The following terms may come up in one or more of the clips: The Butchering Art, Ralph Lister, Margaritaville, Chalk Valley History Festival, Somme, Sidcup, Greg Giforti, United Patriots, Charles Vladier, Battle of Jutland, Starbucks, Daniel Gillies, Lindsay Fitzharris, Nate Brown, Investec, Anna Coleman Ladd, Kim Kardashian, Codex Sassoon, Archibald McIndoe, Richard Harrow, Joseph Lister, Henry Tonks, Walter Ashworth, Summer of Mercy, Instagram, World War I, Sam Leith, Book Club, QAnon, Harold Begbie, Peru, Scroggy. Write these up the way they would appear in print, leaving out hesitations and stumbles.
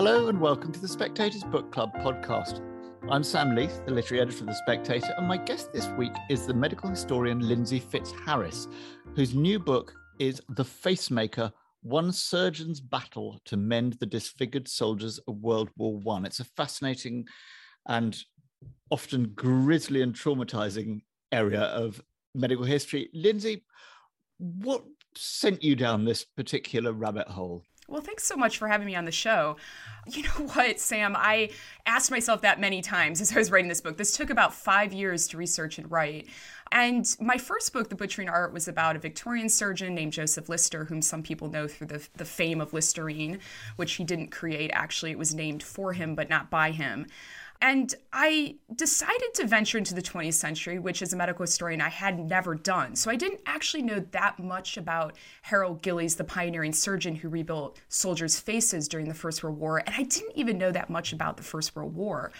Hello and welcome to the Spectator's Book Club podcast. I'm Sam Leith, the literary editor of The Spectator, and my guest this week is the medical historian Lindsay Fitzharris, whose new book is The Facemaker, One Surgeon's Battle to Mend the Disfigured Soldiers of World War I. It's a fascinating and often grisly and traumatizing area of medical history. Lindsay, what sent you down this particular rabbit hole? Well, thanks so much for having me on the show. You know what, Sam? I asked myself that many times as I was writing this book. This took about 5 years to research and write. And my first book, The Butchering Art, was about a Victorian surgeon named Joseph Lister, whom some people know through the fame of Listerine, which he didn't create, actually. It was named for him, but not by him. And I decided to venture into the 20th century, which as a medical historian, I had never done. So I didn't actually know that much about Harold Gillies, the pioneering surgeon who rebuilt soldiers' faces during the First World War. And I didn't even know that much about the First World War.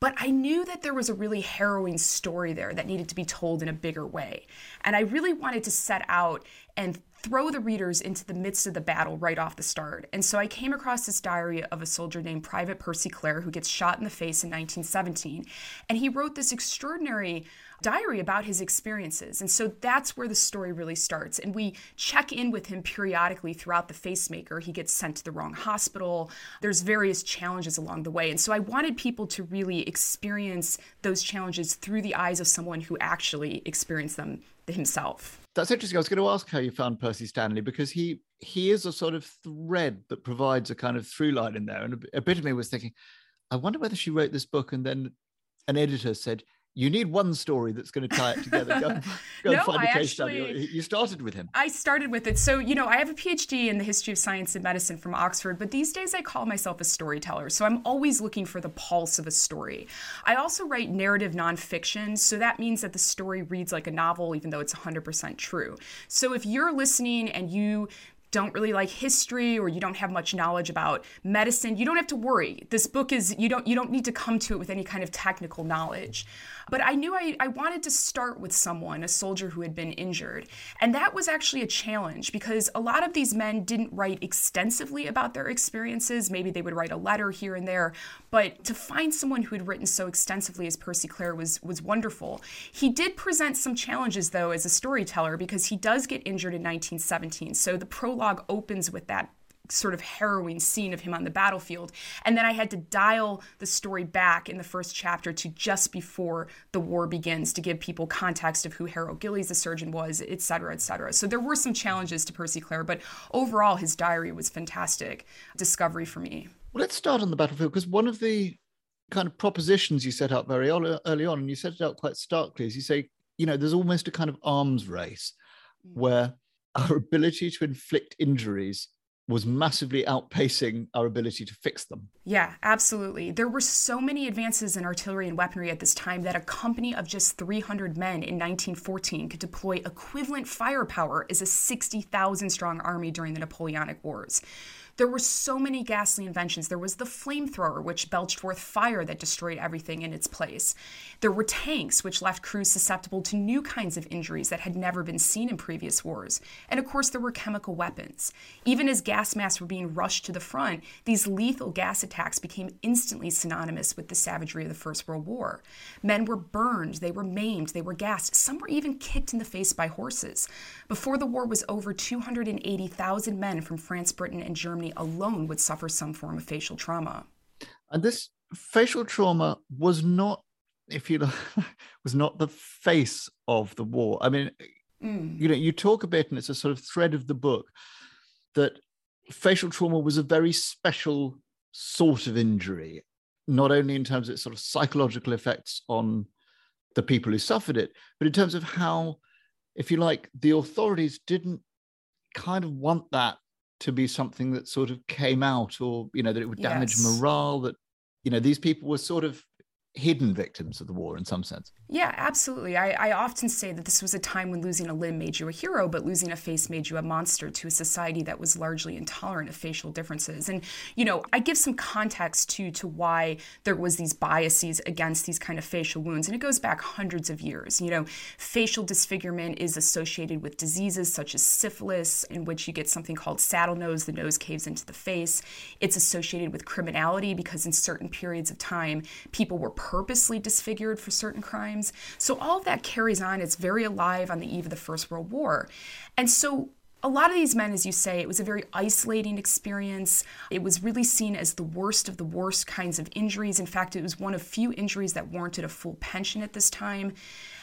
But I knew that there was a really harrowing story there that needed to be told in a bigger way. And I really wanted to set out and throw the readers into the midst of the battle right off the start. And so I came across this diary of a soldier named Private Percy Clare, who gets shot in the face in 1917. And he wrote this extraordinary diary about his experiences. And so that's where the story really starts. And we check in with him periodically throughout The Facemaker. He gets sent to the wrong hospital. There's various challenges along the way. And so I wanted people to really experience those challenges through the eyes of someone who actually experienced them himself. That's interesting. I was going to ask how you found Percy Stanley, because he is a sort of thread that provides a kind of through line in there. And a bit of me was thinking, I wonder whether she wrote this book and then an editor said, you need one story that's going to tie it together. Go find a case study. You started with him. I started with it. So, you know, I have a PhD in the history of science and medicine from Oxford, but these days I call myself a storyteller. So I'm always looking for the pulse of a story. I also write narrative nonfiction. So that means that the story reads like a novel, even though it's 100% true. So if you're listening and you don't really like history, or you don't have much knowledge about medicine, you don't have to worry. This book is, you don't need to come to it with any kind of technical knowledge. But I knew I wanted to start with someone, a soldier who had been injured. And that was actually a challenge, because a lot of these men didn't write extensively about their experiences. Maybe they would write a letter here and there. But to find someone who had written so extensively as Percy Clare was wonderful. He did present some challenges, though, as a storyteller, because he does get injured in 1917. So the prologue opens with that sort of harrowing scene of him on the battlefield. And then I had to dial the story back in the first chapter to just before the war begins to give people context of who Harold Gillies, the surgeon, was, et cetera, et cetera. So there were some challenges to Percy Clare, but overall his diary was fantastic discovery for me. Well, let's start on the battlefield, because one of the kind of propositions you set up very early on, and you set it out quite starkly, is you say, you know, there's almost a kind of arms race where our ability to inflict injuries was massively outpacing our ability to fix them. Yeah, absolutely. There were so many advances in artillery and weaponry at this time that a company of just 300 men in 1914 could deploy equivalent firepower as a 60,000-strong army during the Napoleonic Wars. There were so many ghastly inventions. There was the flamethrower, which belched forth fire that destroyed everything in its place. There were tanks, which left crews susceptible to new kinds of injuries that had never been seen in previous wars. And of course, there were chemical weapons. Even as gas masks were being rushed to the front, these lethal gas attacks became instantly synonymous with the savagery of the First World War. Men were burned, they were maimed, they were gassed. Some were even kicked in the face by horses. Before the war was over, 280,000 men from France, Britain, and Germany alone would suffer some form of facial trauma. And this facial trauma was not, if you like, was not the face of the war. I mean, you know, you talk a bit, and it's a sort of thread of the book, that facial trauma was a very special sort of injury, not only in terms of its sort of psychological effects on the people who suffered it, but in terms of how, if you like, the authorities didn't kind of want that to be something that sort of came out, or, you know, that it would damage morale, that, you know, these people were sort of hidden victims of the war in some sense. Yeah, absolutely. I often say that this was a time when losing a limb made you a hero, but losing a face made you a monster to a society that was largely intolerant of facial differences. And, you know, I give some context to why there was these biases against these kind of facial wounds. And it goes back hundreds of years. You know, facial disfigurement is associated with diseases such as syphilis, in which you get something called saddle nose, the nose caves into the face. It's associated with criminality because in certain periods of time, people were purposely disfigured for certain crimes. So all of that carries on. It's very alive on the eve of the First World War. And so a lot of these men, as you say, it was a very isolating experience. It was really seen as the worst of the worst kinds of injuries. In fact, it was one of few injuries that warranted a full pension at this time.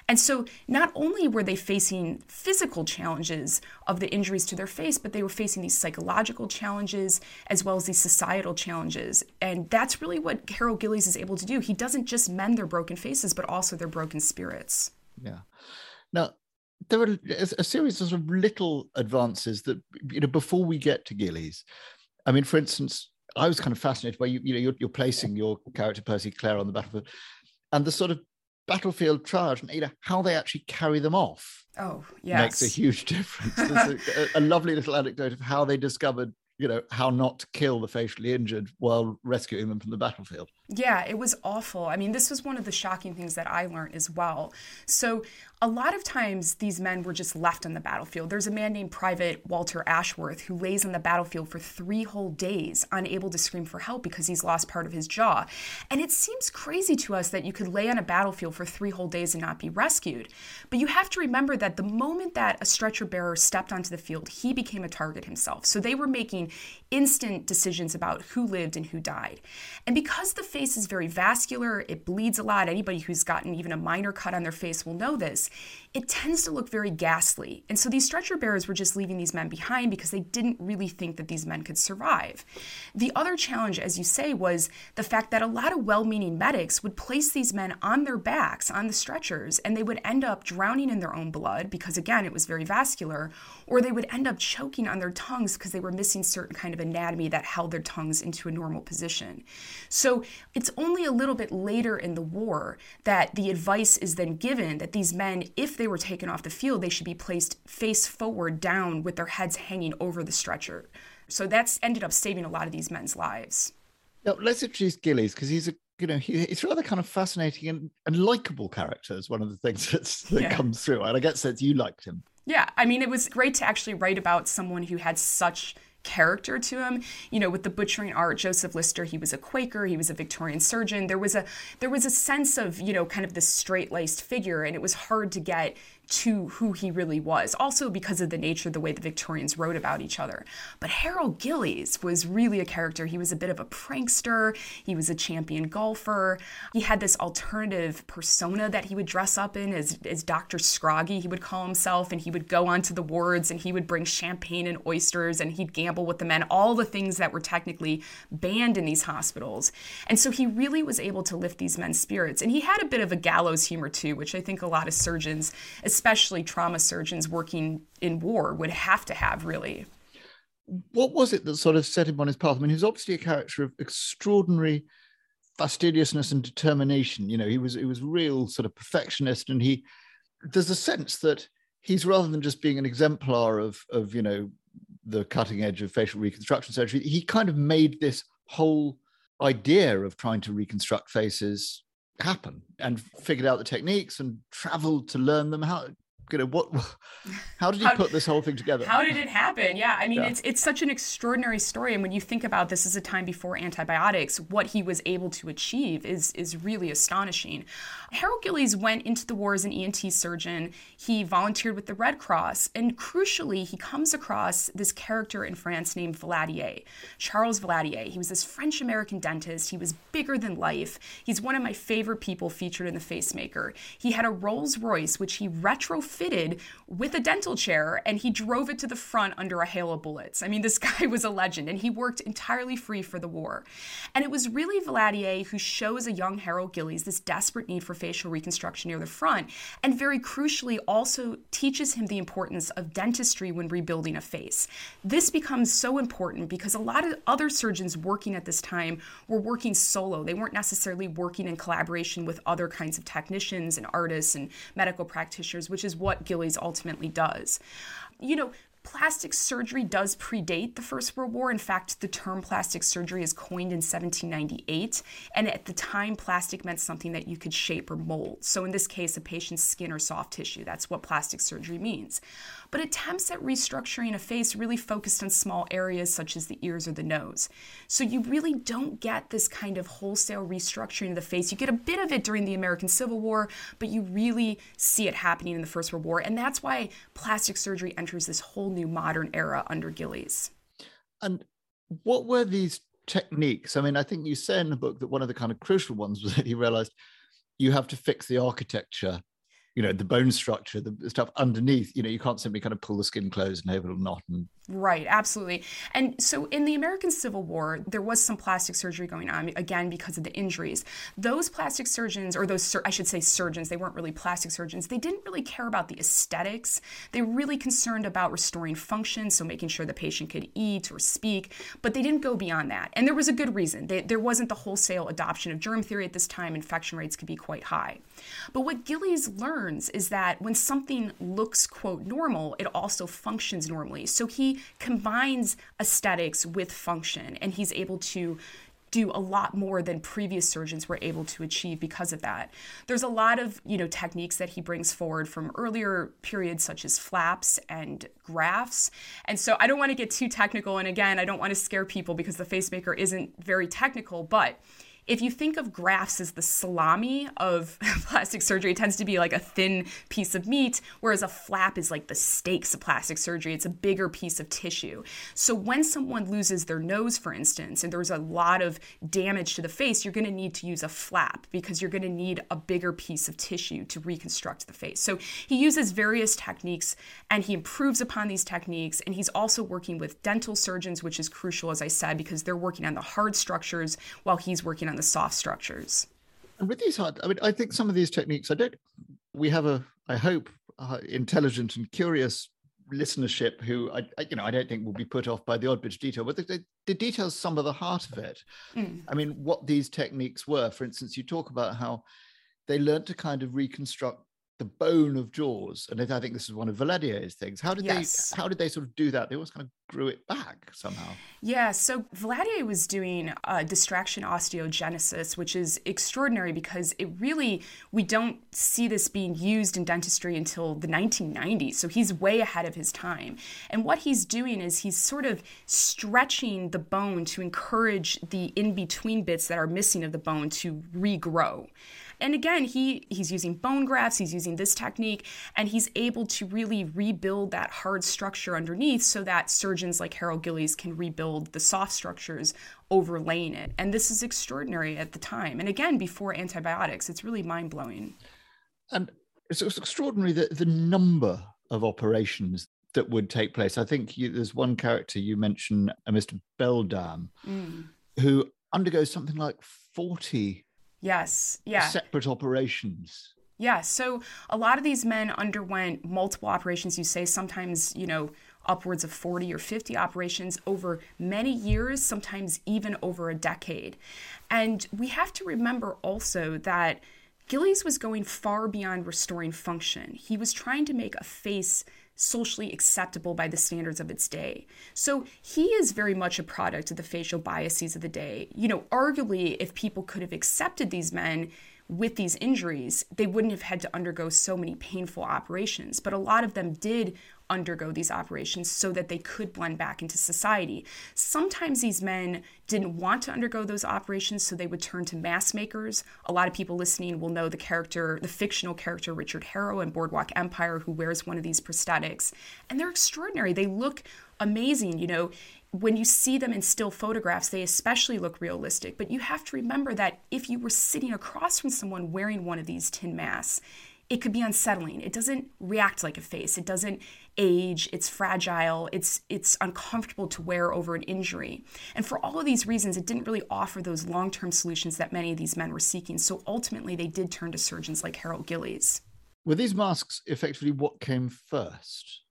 And so not only were they facing physical challenges of the injuries to their face, but they were facing these psychological challenges as well as these societal challenges. And that's really what Harold Gillies is able to do. He doesn't just mend their broken faces, but also their broken spirits. Yeah. Now, there were a series of, sort of little advances that, you know, before we get to Gillies. I mean, for instance, I was kind of fascinated by, you're placing your character Percy Clare on the battlefield and the sort of battlefield trials and how they actually carry them off. Oh, yes. Makes a huge difference. There's a lovely little anecdote of how they discovered, you know, how not to kill the facially injured while rescuing them from the battlefield. Yeah, it was awful. I mean, this was one of the shocking things that I learned as well. So a lot of times these men were just left on the battlefield. There's a man named Private Walter Ashworth who lays on the battlefield for 3 whole days, unable to scream for help because he's lost part of his jaw. And it seems crazy to us that you could lay on a battlefield for 3 whole days and not be rescued. But you have to remember that the moment that a stretcher bearer stepped onto the field, he became a target himself. So they were making instant decisions about who lived and who died. And because the face is very vascular, it bleeds a lot. Anybody who's gotten even a minor cut on their face will know this. It tends to look very ghastly. And so these stretcher bearers were just leaving these men behind because they didn't really think that these men could survive. The other challenge, as you say, was the fact that a lot of well-meaning medics would place these men on their backs, on the stretchers, and they would end up drowning in their own blood because, again, it was very vascular, or they would end up choking on their tongues because they were missing certain kind of anatomy that held their tongues into a normal position. So it's only a little bit later in the war that the advice is then given that these men, if they were taken off the field, they should be placed face forward down with their heads hanging over the stretcher. So that's ended up saving a lot of these men's lives. Now, let's introduce Gillies, because he's he's rather kind of fascinating and likable character is one of the things that comes through. And I get that you liked him. Yeah, I mean, it was great to actually write about someone who had such character to him. You know, with The Butchering Art, Joseph Lister, he was a Quaker, he was a Victorian surgeon. There was a sense of, you know, kind of this straight-laced figure, and it was hard to get to who he really was, also because of the nature of the way the Victorians wrote about each other. But Harold Gillies was really a character. He was a bit of a prankster. He was a champion golfer. He had this alternative persona that he would dress up in as Dr. Scroggy, he would call himself, and he would go onto the wards and he would bring champagne and oysters and he'd gamble with the men, all the things that were technically banned in these hospitals. And so he really was able to lift these men's spirits. And he had a bit of a gallows humor too, which I think a lot of surgeons, especially trauma surgeons working in war, would have to have, really. What was it that sort of set him on his path? I mean, he was obviously a character of extraordinary fastidiousness and determination. You know, he was real sort of perfectionist, and there's a sense that he's, rather than just being an exemplar of you know, the cutting edge of facial reconstruction surgery, he kind of made this whole idea of trying to reconstruct faces happen and figured out the techniques and traveled to learn them. How did he put this whole thing together? How did it happen? Yeah, I mean, It's such an extraordinary story. And when you think about this as a time before antibiotics, what he was able to achieve is really astonishing. Harold Gillies went into the war as an ENT surgeon. He volunteered with the Red Cross. And crucially, he comes across this character in France named Vladier, Charles Vladier. He was this French-American dentist. He was bigger than life. He's one of my favorite people featured in The Facemaker. He had a Rolls Royce, which he retrofitted fitted with a dental chair, and he drove it to the front under a hail of bullets. I mean, this guy was a legend, and he worked entirely free for the war. And it was really Vladier who shows a young Harold Gillies this desperate need for facial reconstruction near the front, and very crucially also teaches him the importance of dentistry when rebuilding a face. This becomes so important because a lot of other surgeons working at this time were working solo. They weren't necessarily working in collaboration with other kinds of technicians and artists and medical practitioners, which is what Gillies ultimately does. You know, plastic surgery does predate the First World War. In fact, the term plastic surgery is coined in 1798, and at the time, plastic meant something that you could shape or mold. So in this case, a patient's skin or soft tissue. That's what plastic surgery means. But attempts at restructuring a face really focused on small areas such as the ears or the nose. So you really don't get this kind of wholesale restructuring of the face. You get a bit of it during the American Civil War, but you really see it happening in the First World War, and that's why plastic surgery enters this whole new modern era under Gillies. And what were these techniques? I mean, I think you say in the book that one of the kind of crucial ones was that he realized you have to fix the architecture, you know, the bone structure, the stuff underneath. You know, you can't simply kind of pull the skin closed and have it or not. Right, absolutely. And so in the American Civil War, there was some plastic surgery going on, again, because of the injuries. Those plastic surgeons, or those, I should say surgeons, they weren't really plastic surgeons. They didn't really care about the aesthetics. They were really concerned about restoring function, so making sure the patient could eat or speak, but they didn't go beyond that. And there was a good reason. There wasn't the wholesale adoption of germ theory at this time. Infection rates could be quite high. But what Gillies learns is that when something looks, quote, normal, it also functions normally. So he combines aesthetics with function, and he's able to do a lot more than previous surgeons were able to achieve because of that. There's a lot of, you know, techniques that he brings forward from earlier periods such as flaps and grafts. And so I don't want to get too technical, and again, I don't want to scare people because The Facemaker isn't very technical, but if you think of grafts as the salami of plastic surgery, it tends to be like a thin piece of meat, whereas a flap is like the steaks of plastic surgery. It's a bigger piece of tissue. So when someone loses their nose, for instance, and there's a lot of damage to the face, you're going to need to use a flap because you're going to need a bigger piece of tissue to reconstruct the face. So he uses various techniques, and he improves upon these techniques, and he's also working with dental surgeons, which is crucial, as I said, because they're working on the hard structures while he's working on the soft structures. And with these hard, I mean, I think some of these techniques, we have I hope, intelligent and curious listenership who, I don't think will be put off by the odd bit of detail, but the details, some of the heart of it. Mm. I mean, what these techniques were, for instance, you talk about how they learned to kind of reconstruct the bone of jaws, and I think this is one of Vladier's things. How did they sort of do that? They always kind of grew it back somehow. Yeah, so Vladier was doing distraction osteogenesis, which is extraordinary because we don't see this being used in dentistry until the 1990s, so he's way ahead of his time. And what he's doing is he's sort of stretching the bone to encourage the in-between bits that are missing of the bone to regrow. And again, he's using bone grafts, he's using this technique, and he's able to really rebuild that hard structure underneath so that surgeons like Harold Gillies can rebuild the soft structures overlaying it. And this is extraordinary at the time. And again, before antibiotics, it's really mind-blowing. And it's extraordinary that the number of operations that would take place. I think there's one character you mention, Mr. Beldam, who undergoes something like 40 Yes. Yeah. Separate operations. Yeah. So a lot of these men underwent multiple operations. You say sometimes, you know, upwards of 40 or 50 operations over many years, sometimes even over a decade. And we have to remember also that Gillies was going far beyond restoring function. He was trying to make a face socially acceptable by the standards of its day. So he is very much a product of the facial biases of the day. You know, arguably, if people could have accepted these men with these injuries, they wouldn't have had to undergo so many painful operations. But a lot of them did undergo these operations so that they could blend back into society. Sometimes these men didn't want to undergo those operations, so they would turn to mask makers. A lot of people listening will know the fictional character Richard Harrow in Boardwalk Empire, who wears one of these prosthetics. And they're extraordinary. They look amazing. You know, when you see them in still photographs, they especially look realistic. But you have to remember that if you were sitting across from someone wearing one of these tin masks, it could be unsettling. It doesn't react like a face. It doesn't age. It's fragile. It's uncomfortable to wear over an injury. And for all of these reasons, it didn't really offer those long-term solutions that many of these men were seeking. So ultimately, they did turn to surgeons like Harold Gillies. Were these masks effectively what came first?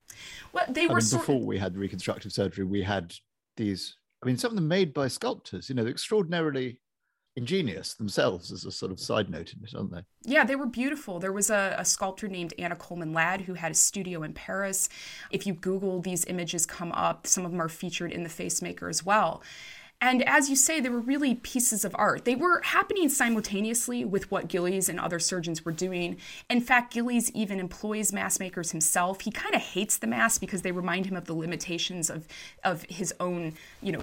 Well, they were before we had reconstructive surgery, we had these, some of them made by sculptors, they're extraordinarily ingenious themselves, as a sort of side note in it, aren't they? Yeah, they were beautiful. There was a sculptor named Anna Coleman Ladd who had a studio in Paris. If you Google, these images come up. Some of them are featured in The Facemaker as well. And as you say, they were really pieces of art. They were happening simultaneously with what Gillies and other surgeons were doing. In fact, Gillies even employs mask makers himself. He kind of hates the masks because they remind him of the limitations of his own,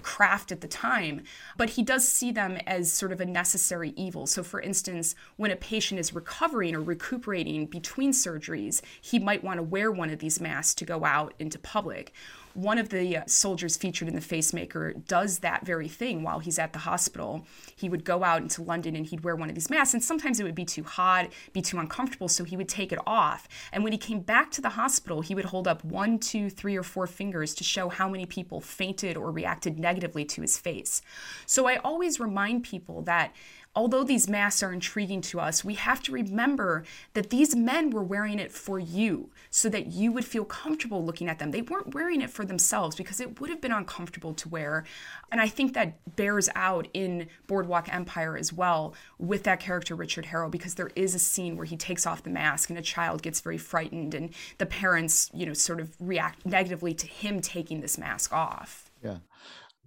craft at the time. But he does see them as sort of a necessary evil. So for instance, when a patient is recovering or recuperating between surgeries, he might want to wear one of these masks to go out into public. One of the soldiers featured in The Facemaker does that very thing while he's at the hospital. He would go out into London and he'd wear one of these masks, and sometimes it would be too hot, be too uncomfortable, so he would take it off. And when he came back to the hospital, he would hold up 1, 2, 3, or 4 fingers to show how many people fainted or reacted negatively to his face. So I always remind people that although these masks are intriguing to us, we have to remember that these men were wearing it for you so that you would feel comfortable looking at them. They weren't wearing it for themselves because it would have been uncomfortable to wear. And I think that bears out in Boardwalk Empire as well with that character Richard Harrow, because there is a scene where he takes off the mask and a child gets very frightened and the parents, sort of react negatively to him taking this mask off. Yeah.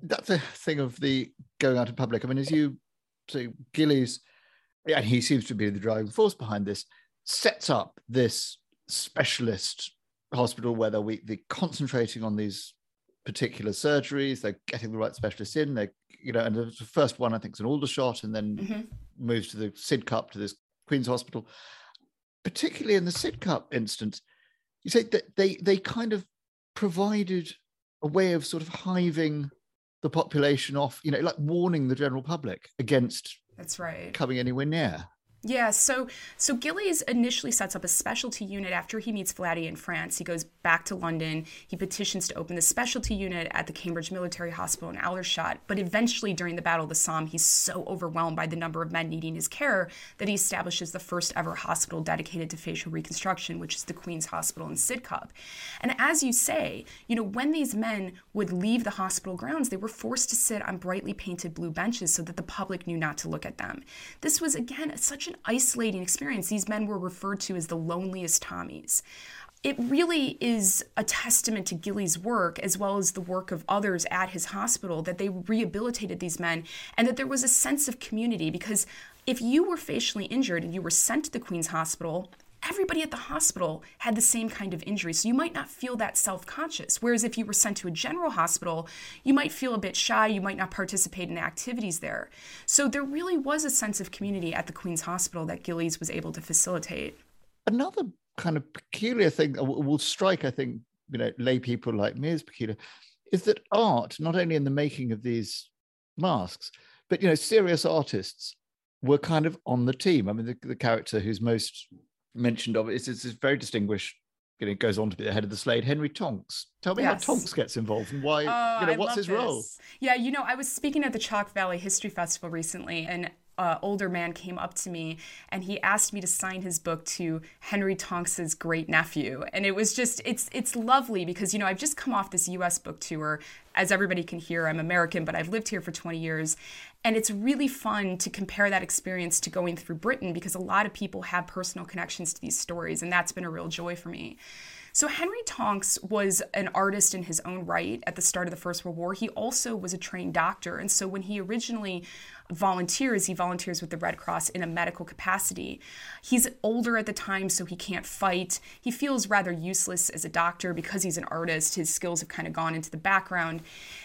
That's the thing of the going out in public. As you... So Gillies, and he seems to be the driving force behind this, sets up this specialist hospital where they're concentrating on these particular surgeries. They're getting the right specialists in. They, and the first one I think is an Aldershot, and then moves to the Sidcup, to this Queen's Hospital. Particularly in the Sidcup instance, you say that they kind of provided a way of sort of hiving the population off, like warning the general public against that's right. coming anywhere near. Yeah, so Gillies initially sets up a specialty unit after he meets Vladier in France. He goes back to London. He petitions to open the specialty unit at the Cambridge Military Hospital in Aldershot. But eventually, during the Battle of the Somme, he's so overwhelmed by the number of men needing his care that he establishes the first ever hospital dedicated to facial reconstruction, which is the Queen's Hospital in Sidcup. And as you say, when these men would leave the hospital grounds, they were forced to sit on brightly painted blue benches so that the public knew not to look at them. This was, again, such an isolating experience. These men were referred to as the loneliest Tommies. It really is a testament to Gillies' work, as well as the work of others at his hospital, that they rehabilitated these men and that there was a sense of community, because if you were facially injured and you were sent to the Queen's Hospital, everybody at the hospital had the same kind of injury, so you might not feel that self-conscious. Whereas if you were sent to a general hospital, you might feel a bit shy, you might not participate in activities there. So there really was a sense of community at the Queen's Hospital that Gillies was able to facilitate. Another kind of peculiar thing that will strike, I think, lay people like me as peculiar, is that art, not only in the making of these masks, but, serious artists were kind of on the team. The character who's most mentioned of it is this very distinguished, goes on to be the head of the Slade, Henry Tonks. Tell me how Tonks gets involved and why, what's his role? Yeah, I was speaking at the Chalk Valley History Festival recently, and older man came up to me and he asked me to sign his book to Henry Tonks's great nephew. And it was just, it's lovely because, I've just come off this US book tour. As everybody can hear, I'm American, but I've lived here for 20 years. And it's really fun to compare that experience to going through Britain, because a lot of people have personal connections to these stories. And that's been a real joy for me. So Henry Tonks was an artist in his own right at the start of the First World War. He also was a trained doctor. And so when he originally volunteers, he volunteers with the Red Cross in a medical capacity. He's older at the time, so he can't fight. He feels rather useless as a doctor because he's an artist. His skills have kind of gone into the background.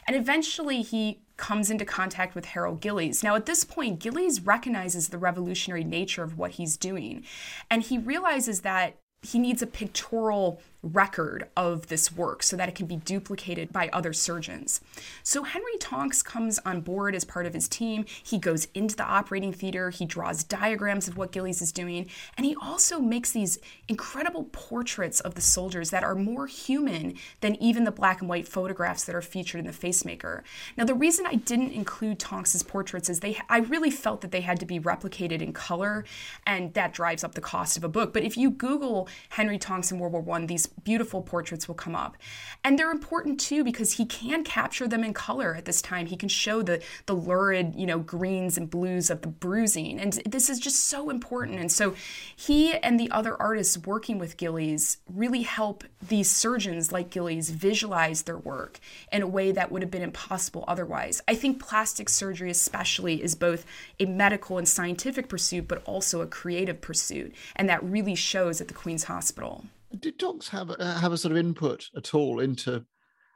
And eventually he comes into contact with Harold Gillies. Now, at this point, Gillies recognizes the revolutionary nature of what he's doing. And he realizes that he needs a pictorial record of this work so that it can be duplicated by other surgeons. So Henry Tonks comes on board as part of his team. He goes into the operating theater, he draws diagrams of what Gillies is doing, and he also makes these incredible portraits of the soldiers that are more human than even the black and white photographs that are featured in The Facemaker. Now, the reason I didn't include Tonks's portraits is I really felt that they had to be replicated in color, and that drives up the cost of a book. But if you Google Henry Tonks in World War I, these beautiful portraits will come up. And they're important, too, because he can capture them in color at this time. He can show the lurid, greens and blues of the bruising. And this is just so important. And so he and the other artists working with Gillies really help these surgeons like Gillies visualize their work in a way that would have been impossible otherwise. I think plastic surgery especially is both a medical and scientific pursuit, but also a creative pursuit. And that really shows at the Queen's Hospital. Did Tonks have a sort of input at all into,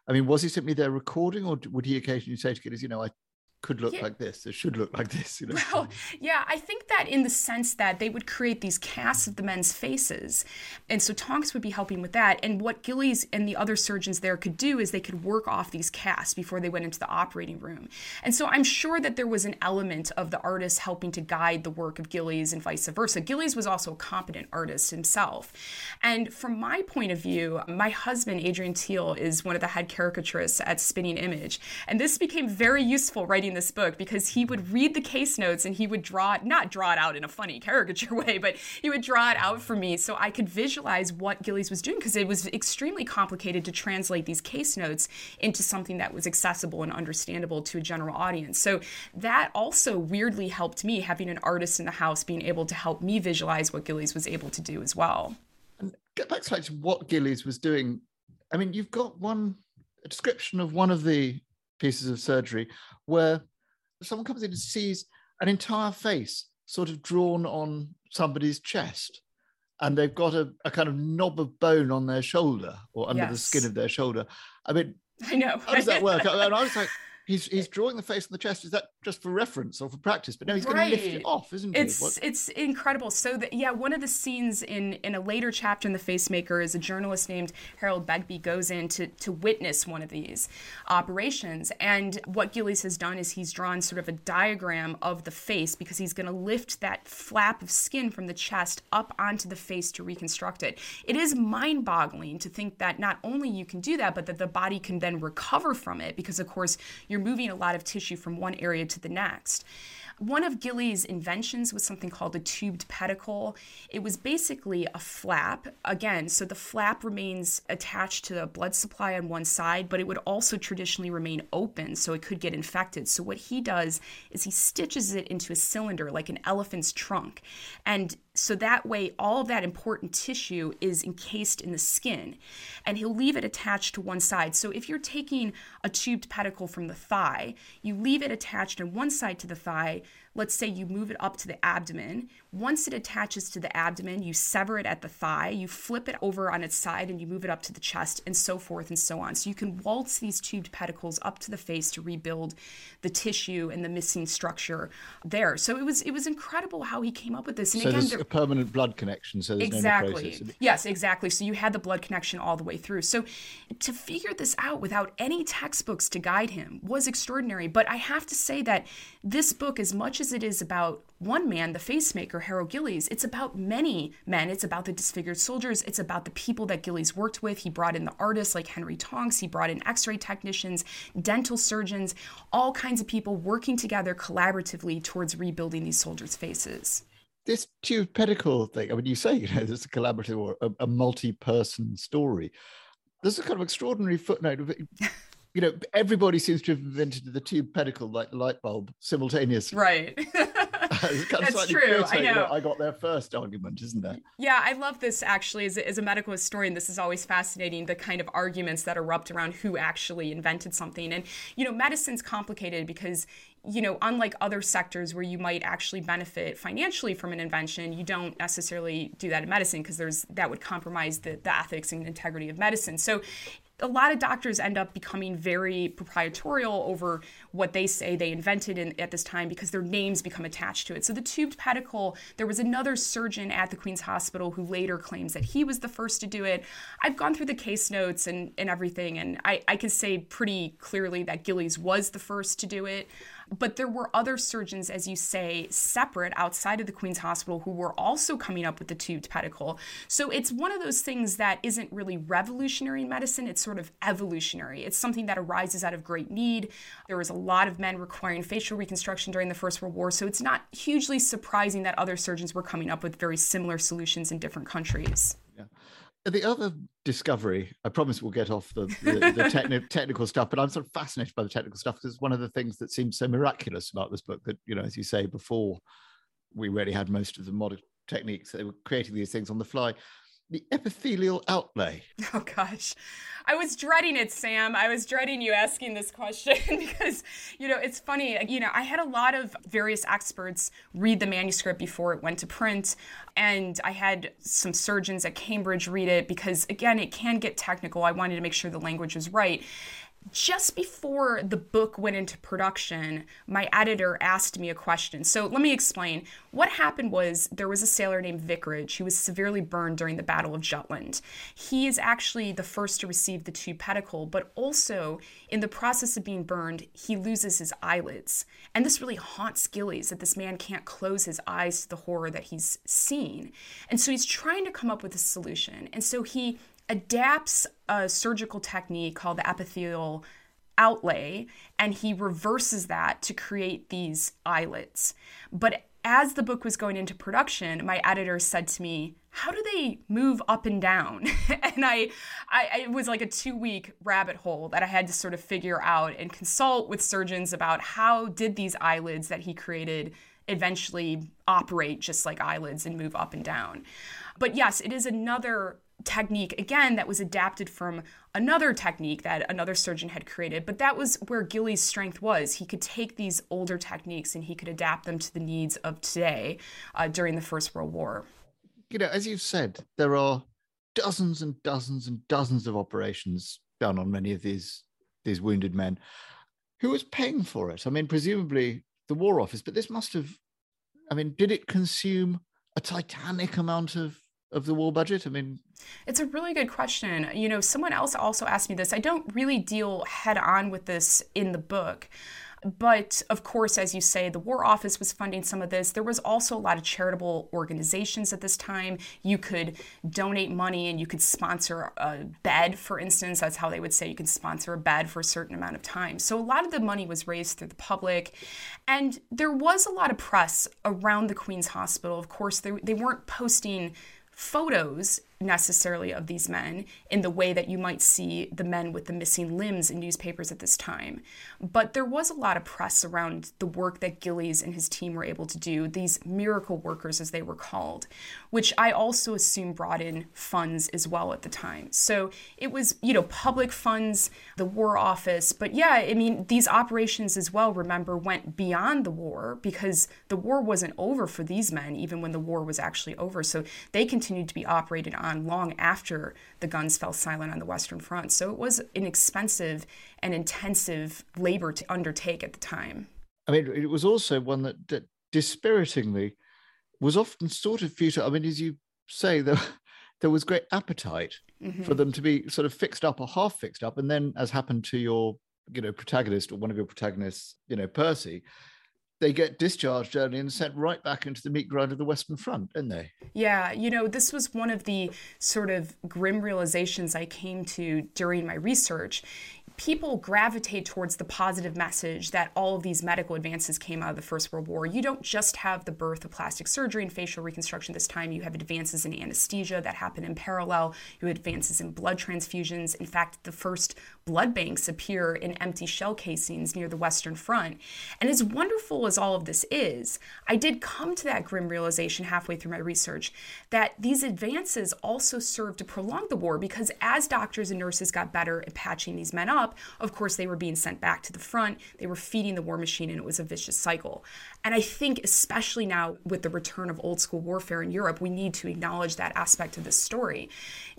was he simply there recording, or would he occasionally say to Gillies, I could look like this, it should look like this? Well, yeah, I think that in the sense that they would create these casts of the men's faces. And so Tonks would be helping with that. And what Gillies and the other surgeons there could do is they could work off these casts before they went into the operating room. And so I'm sure that there was an element of the artist helping to guide the work of Gillies and vice versa. Gillies was also a competent artist himself. And from my point of view, my husband, Adrian Teal, is one of the head caricaturists at Spinning Image. And this became very useful writing this book, because he would read the case notes and he would draw it out in a funny caricature way, but he would draw it out for me so I could visualize what Gillies was doing, because it was extremely complicated to translate these case notes into something that was accessible and understandable to a general audience. So that also weirdly helped me, having an artist in the house being able to help me visualize what Gillies was able to do as well. And get back to what Gillies was doing. You've got a description of one of the pieces of surgery where someone comes in and sees an entire face sort of drawn on somebody's chest, and they've got a kind of knob of bone on their shoulder or under the skin of their shoulder. I know. How does that work? I was like, He's drawing the face on the chest. Is that just for reference or for practice? But no, he's going to lift it off, isn't he? It's incredible. So one of the scenes in a later chapter in The Facemaker is a journalist named Harold Begbie goes in to witness one of these operations. And what Gillies has done is he's drawn sort of a diagram of the face, because he's going to lift that flap of skin from the chest up onto the face to reconstruct it. It is mind-boggling to think that not only you can do that, but that the body can then recover from it, because, of course, you're moving a lot of tissue from one area to the next. One of Gillies' inventions was something called a tubed pedicle. It was basically a flap. Again, so the flap remains attached to the blood supply on one side, but it would also traditionally remain open, so it could get infected. So what he does is he stitches it into a cylinder, like an elephant's trunk. And so that way, all of that important tissue is encased in the skin, and he'll leave it attached to one side. So if you're taking a tubed pedicle from the thigh, you leave it attached on one side to the thigh. Let's say you move it up to the abdomen. Once it attaches to the abdomen, you sever it at the thigh, you flip it over on its side, and you move it up to the chest, and so forth and so on. So you can waltz these tubed pedicles up to the face to rebuild the tissue and the missing structure there. So it was incredible how he came up with this. And so again, there's a permanent blood connection. So exactly. No, yes, exactly. So you had the blood connection all the way through. So to figure this out without any textbooks to guide him was extraordinary. But I have to say that this book, as much as it is about one man, the Facemaker, Harold Gillies, it's about many men. It's about the disfigured soldiers. It's about the people that Gillies worked with. He brought in the artists like Henry Tonks. He brought in x-ray technicians, dental surgeons, all kinds of people working together collaboratively towards rebuilding these soldiers' faces. This tube pedicle thing, you say, this is a collaborative or a multi-person story. There's a kind of extraordinary footnote of it. Everybody seems to have invented the tube pedicle like the light bulb simultaneously. Right. That's true. I know. I got their first argument, isn't that? Yeah, I love this, actually. As a medical historian, this is always fascinating, the kind of arguments that erupt around who actually invented something. And, medicine's complicated because, unlike other sectors where you might actually benefit financially from an invention, you don't necessarily do that in medicine, because that would compromise the ethics and integrity of medicine. So a lot of doctors end up becoming very proprietorial over what they say they invented at this time because their names become attached to it. So the tubed pedicle, there was another surgeon at the Queen's Hospital who later claims that he was the first to do it. I've gone through the case notes and everything, and I can say pretty clearly that Gillies was the first to do it. But there were other surgeons, as you say, separate outside of the Queen's Hospital who were also coming up with the tubed pedicle. So it's one of those things that isn't really revolutionary in medicine. It's sort of evolutionary. It's something that arises out of great need. There was a lot of men requiring facial reconstruction during the First World War. So it's not hugely surprising that other surgeons were coming up with very similar solutions in different countries. Yeah. The other discovery, I promise we'll get off the technical stuff, but I'm sort of fascinated by the technical stuff because it's one of the things that seems so miraculous about this book that, you know, as you say, before we really had most of the modern techniques, they were creating these things on the fly. The epithelial outlay. Oh, gosh. I was dreading it, Sam. I was dreading you asking this question because, you know, it's funny. You know, I had a lot of various experts read the manuscript before it went to print. And I had some surgeons at Cambridge read it because, again, it can get technical. I wanted to make sure the language was right. Just before the book went into production, my editor asked me a question. So let me explain. What happened was there was a sailor named Vicarage who was severely burned during the Battle of Jutland. He is actually the first to receive the tube pedicle, but also in the process of being burned, he loses his eyelids. And this really haunts Gillies that this man can't close his eyes to the horror that he's seen. And so he's trying to come up with a solution. And so he adapts a surgical technique called the epithelial outlay, and he reverses that to create these eyelets. But as the book was going into production, my editor said to me, how do they move up and down? And I it was like a 2-week rabbit hole that I had to sort of figure out and consult with surgeons about how did these eyelids that he created eventually operate just like eyelids and move up and down. But yes, it is another technique, again, that was adapted from another technique that another surgeon had created, but that was where Gillies' strength was. He could take these older techniques and he could adapt them to the needs of today during the First World War. You know, as you've said, there are dozens and dozens and dozens of operations done on many of these wounded men. Who was paying for it? I mean, presumably the War Office, but this must have, I mean, did it consume a titanic amount of the war budget? I mean, it's a really good question. You know, someone else also asked me this. I don't really deal head on with this in the book. But of course, as you say, the War Office was funding some of this. There was also a lot of charitable organizations at this time. You could donate money and you could sponsor a bed, for instance. That's how they would say you can sponsor a bed for a certain amount of time. So a lot of the money was raised through the public. And there was a lot of press around the Queen's Hospital. Of course, they weren't posting photos necessarily of these men in the way that you might see the men with the missing limbs in newspapers at this time. But there was a lot of press around the work that Gillies and his team were able to do, these miracle workers as they were called, which I also assume brought in funds as well at the time. So it was, you know, public funds, the War Office. But yeah, I mean, these operations as well, remember, went beyond the war because the war wasn't over for these men, even when the war was actually over. So they continued to be operated on long after the guns fell silent on the Western Front. So it was an expensive and intensive labor to undertake at the time. I mean, it was also one that dispiritingly was often sort of futile. I mean, as you say, there was great appetite for them to be sort of fixed up or half fixed up. And then, as happened to your, you know, protagonist or one of your protagonists, you know, Percy, they get discharged early and sent right back into the meat grind of the Western Front, didn't they? Yeah, you know, this was one of the sort of grim realizations I came to during my research. People gravitate towards the positive message that all of these medical advances came out of the First World War. You don't just have the birth of plastic surgery and facial reconstruction this time. You have advances in anesthesia that happen in parallel. You have advances in blood transfusions. In fact, the first blood banks appear in empty shell casings near the Western Front. And as wonderful as all of this is, I did come to that grim realization halfway through my research that these advances also served to prolong the war because as doctors and nurses got better at patching these men up, up. Of course, they were being sent back to the front. They were feeding the war machine, and it was a vicious cycle. And I think especially now with the return of old school warfare in Europe, we need to acknowledge that aspect of this story.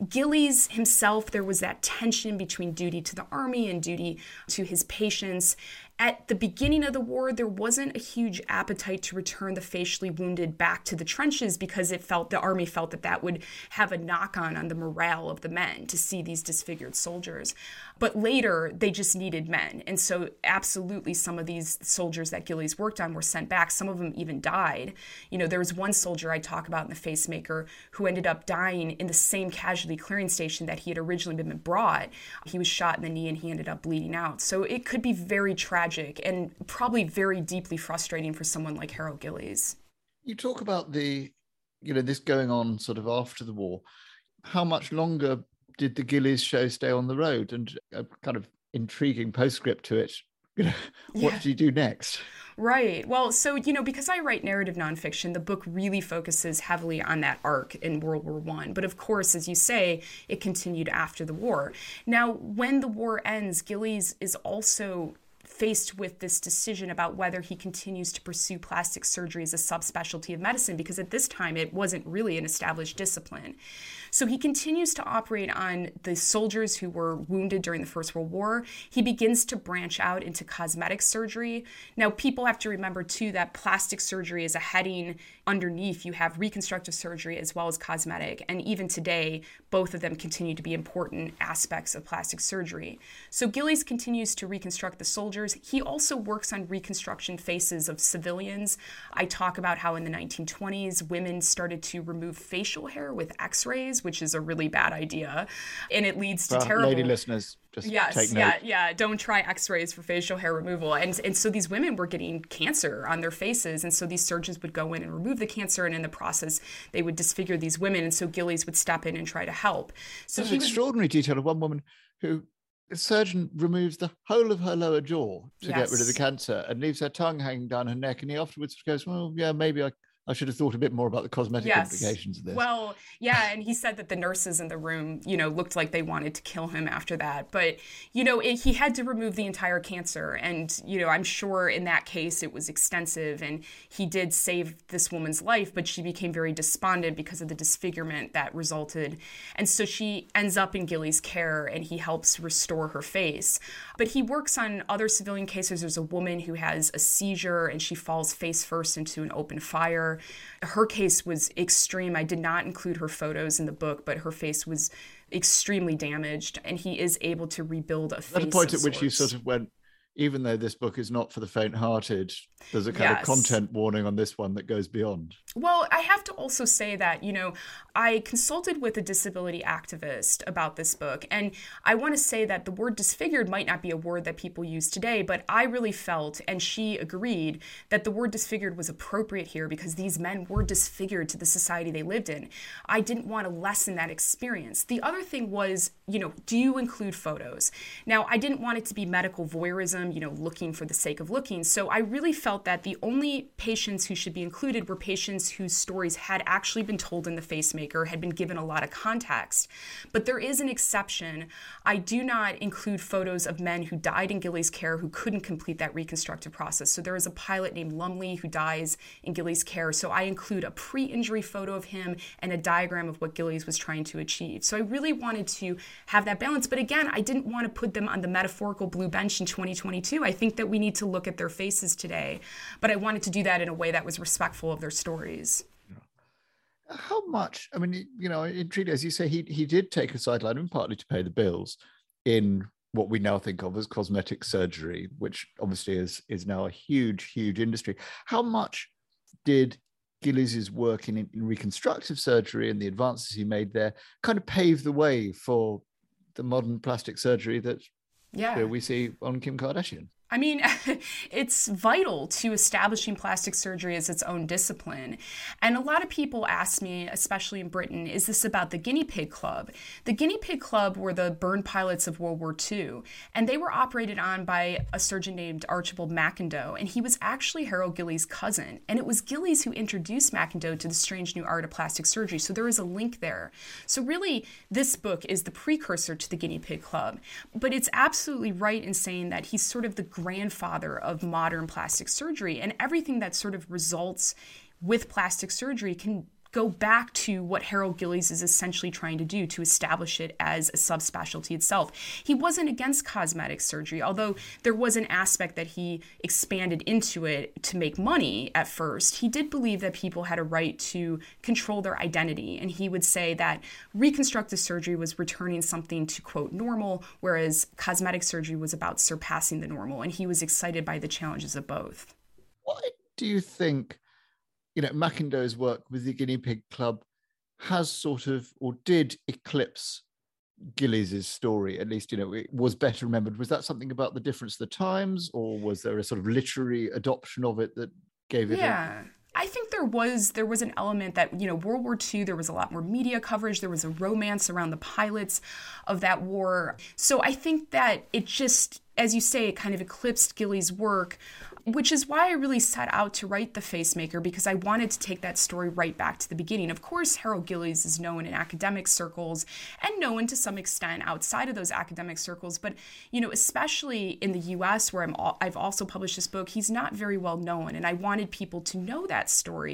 Gillies himself, there was that tension between duty to the army and duty to his patients. At the beginning of the war, there wasn't a huge appetite to return the facially wounded back to the trenches because the army felt that that would have a knock-on on the morale of the men to see these disfigured soldiers. But later, they just needed men. And so absolutely some of these soldiers that Gillies worked on were sent back. Some of them even died. You know, there was one soldier I talk about in The Facemaker who ended up dying in the same casualty clearing station that he had originally been brought. He was shot in the knee and he ended up bleeding out. So it could be very tragic. And probably very deeply frustrating for someone like Harold Gillies. You talk about this going on sort of after the war. How much longer did the Gillies show stay on the road? And a kind of intriguing postscript to it. What do you do next? Right. Well, so, because I write narrative nonfiction, the book really focuses heavily on that arc in World War I. But of course, as you say, it continued after the war. Now, when the war ends, Gillies is also faced with this decision about whether he continues to pursue plastic surgery as a subspecialty of medicine, because at this time it wasn't really an established discipline. So he continues to operate on the soldiers who were wounded during the First World War. He begins to branch out into cosmetic surgery. Now, people have to remember, too, that plastic surgery is a heading. Underneath, you have reconstructive surgery as well as cosmetic. And even today, both of them continue to be important aspects of plastic surgery. So Gillies continues to reconstruct the soldiers. He also works on reconstruction faces of civilians. I talk about how in the 1920s, women started to remove facial hair with x-rays, which is a really bad idea. And it leads to terrible... Lady listeners, just take note. Yeah. Don't try x-rays for facial hair removal. And so these women were getting cancer on their faces. And so these surgeons would go in and remove the cancer. And in the process, they would disfigure these women. And so Gillies would step in and try to help. So there's an extraordinary detail of one woman who... The surgeon removes the whole of her lower jaw to get rid of the cancer and leaves her tongue hanging down her neck. And he afterwards goes, well, yeah, maybe I should have thought a bit more about the cosmetic implications of this. Well, yeah, and he said that the nurses in the room, looked like they wanted to kill him after that. But, he had to remove the entire cancer. And, I'm sure in that case it was extensive. And he did save this woman's life, but she became very despondent because of the disfigurement that resulted. And so she ends up in Gillies' care, and he helps restore her face. But he works on other civilian cases. There's a woman who has a seizure, and she falls face first into an open fire. Her case was extreme. I did not include her photos in the book, but her face was extremely damaged, and he is able to rebuild a face. That's the point at which you sort of went, even though this book is not for the faint-hearted, there's a kind of content warning on this one that goes beyond. Well, I have to also say that, I consulted with a disability activist about this book, and I want to say that the word disfigured might not be a word that people use today, but I really felt, and she agreed, that the word disfigured was appropriate here because these men were disfigured to the society they lived in. I didn't want to lessen that experience. The other thing was, do you include photos? Now, I didn't want it to be medical voyeurism, looking for the sake of looking. So I really felt that the only patients who should be included were patients whose stories had actually been told in The Facemaker, had been given a lot of context. But there is an exception. I do not include photos of men who died in Gillies' care who couldn't complete that reconstructive process. So there is a pilot named Lumley who dies in Gillies' care. So I include a pre-injury photo of him and a diagram of what Gillies was trying to achieve. So I really wanted to have that balance. But again, I didn't want to put them on the metaphorical blue bench in 2022. I think that we need to look at their faces today. But I wanted to do that in a way that was respectful of their stories. Yeah. How much, intrigued, as you say, he did take a sideline, and partly to pay the bills in what we now think of as cosmetic surgery, which obviously is now a huge, huge industry. How much did Gillies' work in reconstructive surgery and the advances he made there kind of pave the way for the modern plastic surgery that we see on Kim Kardashian? I mean, it's vital to establishing plastic surgery as its own discipline. And a lot of people ask me, especially in Britain, is this about the Guinea Pig Club? The Guinea Pig Club were the burn pilots of World War II, and they were operated on by a surgeon named Archibald McIndoe, and he was actually Harold Gillies' cousin. And it was Gillies who introduced McIndoe to the strange new art of plastic surgery, so there is a link there. So really, this book is the precursor to the Guinea Pig Club. But it's absolutely right in saying that he's sort of the grandfather of modern plastic surgery, and everything that sort of results with plastic surgery can go back to what Harold Gillies is essentially trying to do to establish it as a subspecialty itself. He wasn't against cosmetic surgery, although there was an aspect that he expanded into it to make money at first. He did believe that people had a right to control their identity, and he would say that reconstructive surgery was returning something to, quote, normal, whereas cosmetic surgery was about surpassing the normal, and he was excited by the challenges of both. What do you think? You know, McIndoe's work with the Guinea Pig Club has sort of, or did eclipse Gillies's story, at least, you know, it was better remembered. Was that something about the difference of the times, or was there a sort of literary adoption of it that gave it I think there was an element that, you know, World War II, there was a lot more media coverage. There was a romance around the pilots of that war. So I think that it just, as you say, it kind of eclipsed Gillies' work, which is why I really set out to write The Facemaker, because I wanted to take that story right back to the beginning. Of course, Harold Gillies is known in academic circles and known to some extent outside of those academic circles. But, you know, especially in the U.S., where I've also published this book, he's not very well known. And I wanted people to know that story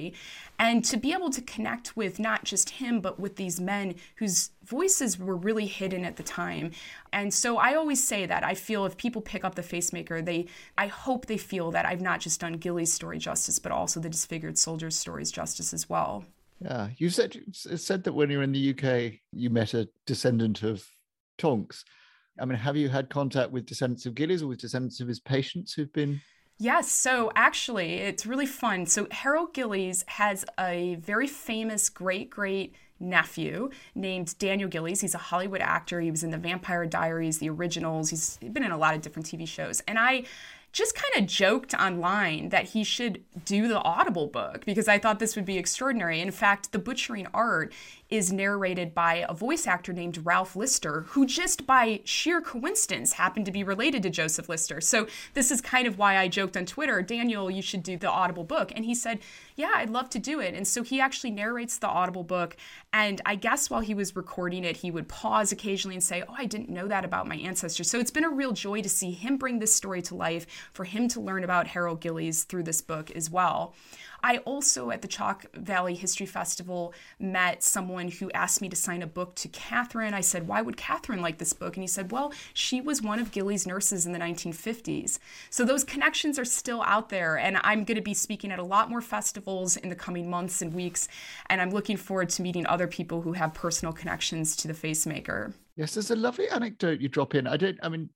and to be able to connect with not just him, but with these men whose voices were really hidden at the time. And so I always say that I feel if people pick up The Facemaker, I hope they feel that I've not just done Gillies' story justice, but also the disfigured soldiers' stories justice as well. Yeah, you said that when you were in the UK, you met a descendant of Tonks. I mean, have you had contact with descendants of Gillies or with descendants of his patients who've been... Yes, so actually, it's really fun. So Harold Gillies has a very famous great-great nephew named Daniel Gillies. He's a Hollywood actor. He was in The Vampire Diaries, The Originals. He's been in a lot of different TV shows. And I just kind of joked online that he should do the Audible book because I thought this would be extraordinary. In fact, The Butchering Art is narrated by a voice actor named Ralph Lister, who just by sheer coincidence happened to be related to Joseph Lister. So this is kind of why I joked on Twitter, Daniel, you should do the Audible book. And he said, yeah, I'd love to do it. And so he actually narrates the Audible book. And I guess while he was recording it, he would pause occasionally and say, oh, I didn't know that about my ancestors. So it's been a real joy to see him bring this story to life, for him to learn about Harold Gillies through this book as well. I also, at the Chalk Valley History Festival, met someone who asked me to sign a book to Catherine. I said, why would Catherine like this book? And he said, well, she was one of Gillies' nurses in the 1950s. So those connections are still out there, and I'm going to be speaking at a lot more festivals in the coming months and weeks, and I'm looking forward to meeting other people who have personal connections to The Facemaker. Yes, there's a lovely anecdote you drop in. I mean,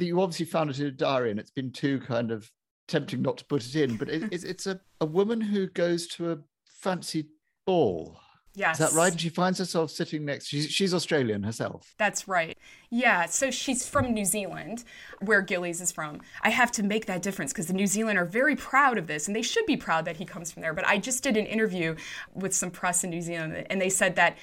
you obviously found it in a diary, and it's been too kind of tempting not to put it in, but it's a woman who goes to a fancy ball. Yes. Is that right? And she finds herself sitting next... She's Australian herself. That's right. Yeah, so she's from New Zealand, where Gillies is from. I have to make that difference because the New Zealand are very proud of this, and they should be proud that he comes from there. But I just did an interview with some press in New Zealand, and they said that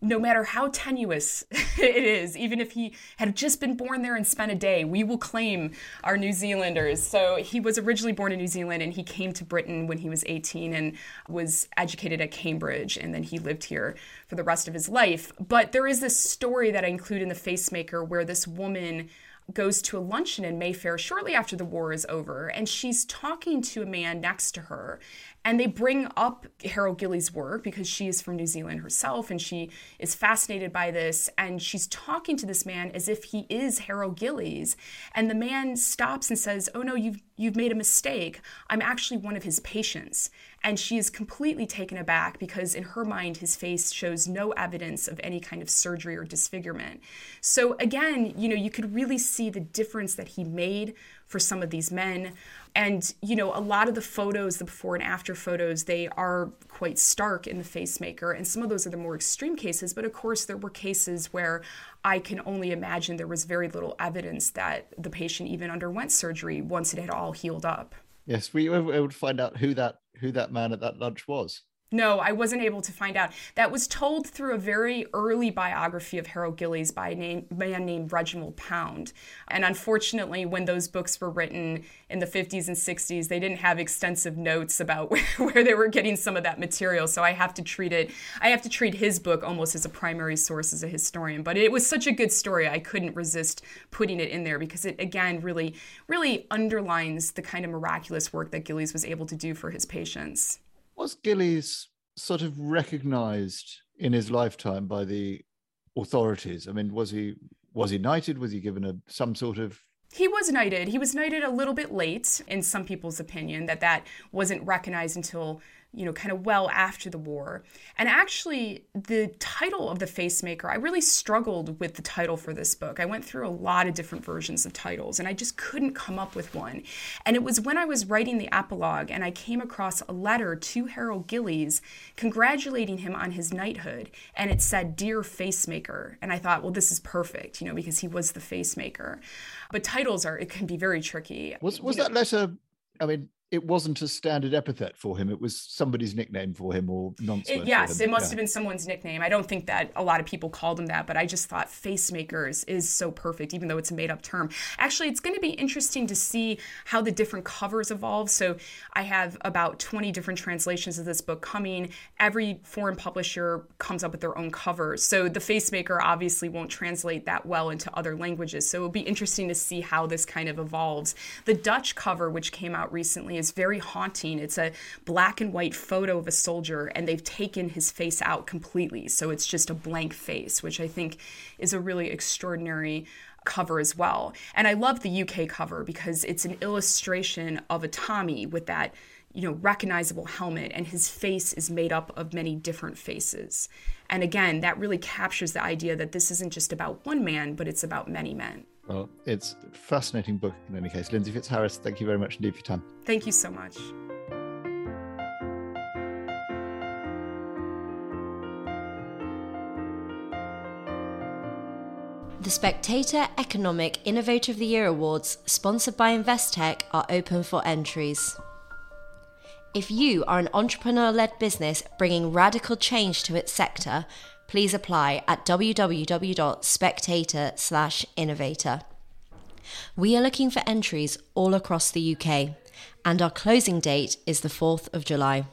no matter how tenuous it is, even if he had just been born there and spent a day, we will claim our New Zealanders. So he was originally born in New Zealand, and he came to Britain when he was 18 and was educated at Cambridge, and then he lived here for the rest of his life. But there is this story that I include in The Facemaker where this woman goes to a luncheon in Mayfair shortly after the war is over, and she's talking to a man next to her, and they bring up Harold Gillies' work because she is from New Zealand herself, and she is fascinated by this, and she's talking to this man as if he is Harold Gillies, and the man stops and says, oh no, you've made a mistake. I'm actually one of his patients. and she is completely taken aback because in her mind his face shows no evidence of any kind of surgery or disfigurement. So again, you know, you could really see the difference that he made for some of these men. And, you know, a lot of the photos, the before and after photos, they are quite stark in The Facemaker. And some of those are the more extreme cases. But of course, there were cases where I can only imagine there was very little evidence that the patient even underwent surgery once it had all healed up. Yes, were you ever able to find out who that man at that lunch was? No, I wasn't able to find out. That was told through a very early biography of Harold Gillies by a man named Reginald Pound. And unfortunately, when those books were written in the 50s and 60s, they didn't have extensive notes about where they were getting some of that material. So I have to treat his book almost as a primary source as a historian. But it was such a good story, I couldn't resist putting it in there because it, again, really, really underlines the kind of miraculous work that Gillies was able to do for his patients. Was Gillies sort of recognised in his lifetime by the authorities? I mean, was he knighted? Was he given some sort of... He was knighted. He was knighted a little bit late, in some people's opinion, that wasn't recognised until, you know, kind of well after the war. And actually, the title of The Facemaker, I really struggled with the title for this book. I went through a lot of different versions of titles, and I just couldn't come up with one. And it was when I was writing the epilogue, and I came across a letter to Harold Gillies congratulating him on his knighthood, and it said, "Dear Facemaker." And I thought, well, this is perfect, you know, because he was the Facemaker. But titles can be very tricky. Was that letter, I mean, it wasn't a standard epithet for him. It was somebody's nickname for him or nonsense. Yes, it must have been someone's nickname. I don't think that a lot of people called him that, but I just thought facemakers is so perfect, even though it's a made-up term. Actually, it's going to be interesting to see how the different covers evolve. So I have about 20 different translations of this book coming. Every foreign publisher comes up with their own cover. So The Facemaker obviously won't translate that well into other languages. So it'll be interesting to see how this kind of evolves. The Dutch cover, which came out recently, is very haunting. It's a black and white photo of a soldier, and they've taken his face out completely. So it's just a blank face, which I think is a really extraordinary cover as well. And I love the UK cover because it's an illustration of a Tommy with that, you know, recognizable helmet, and his face is made up of many different faces. And again, that really captures the idea that this isn't just about one man, but it's about many men. Well, it's a fascinating book in any case. Lindsay Fitzharris, thank you very much indeed for your time. Thank you so much. The Spectator Economic Innovator of the Year Awards, sponsored by Investec, are open for entries. If you are an entrepreneur-led business bringing radical change to its sector, please apply at www.spectator/innovator. We are looking for entries all across the UK, and our closing date is the 4th of July.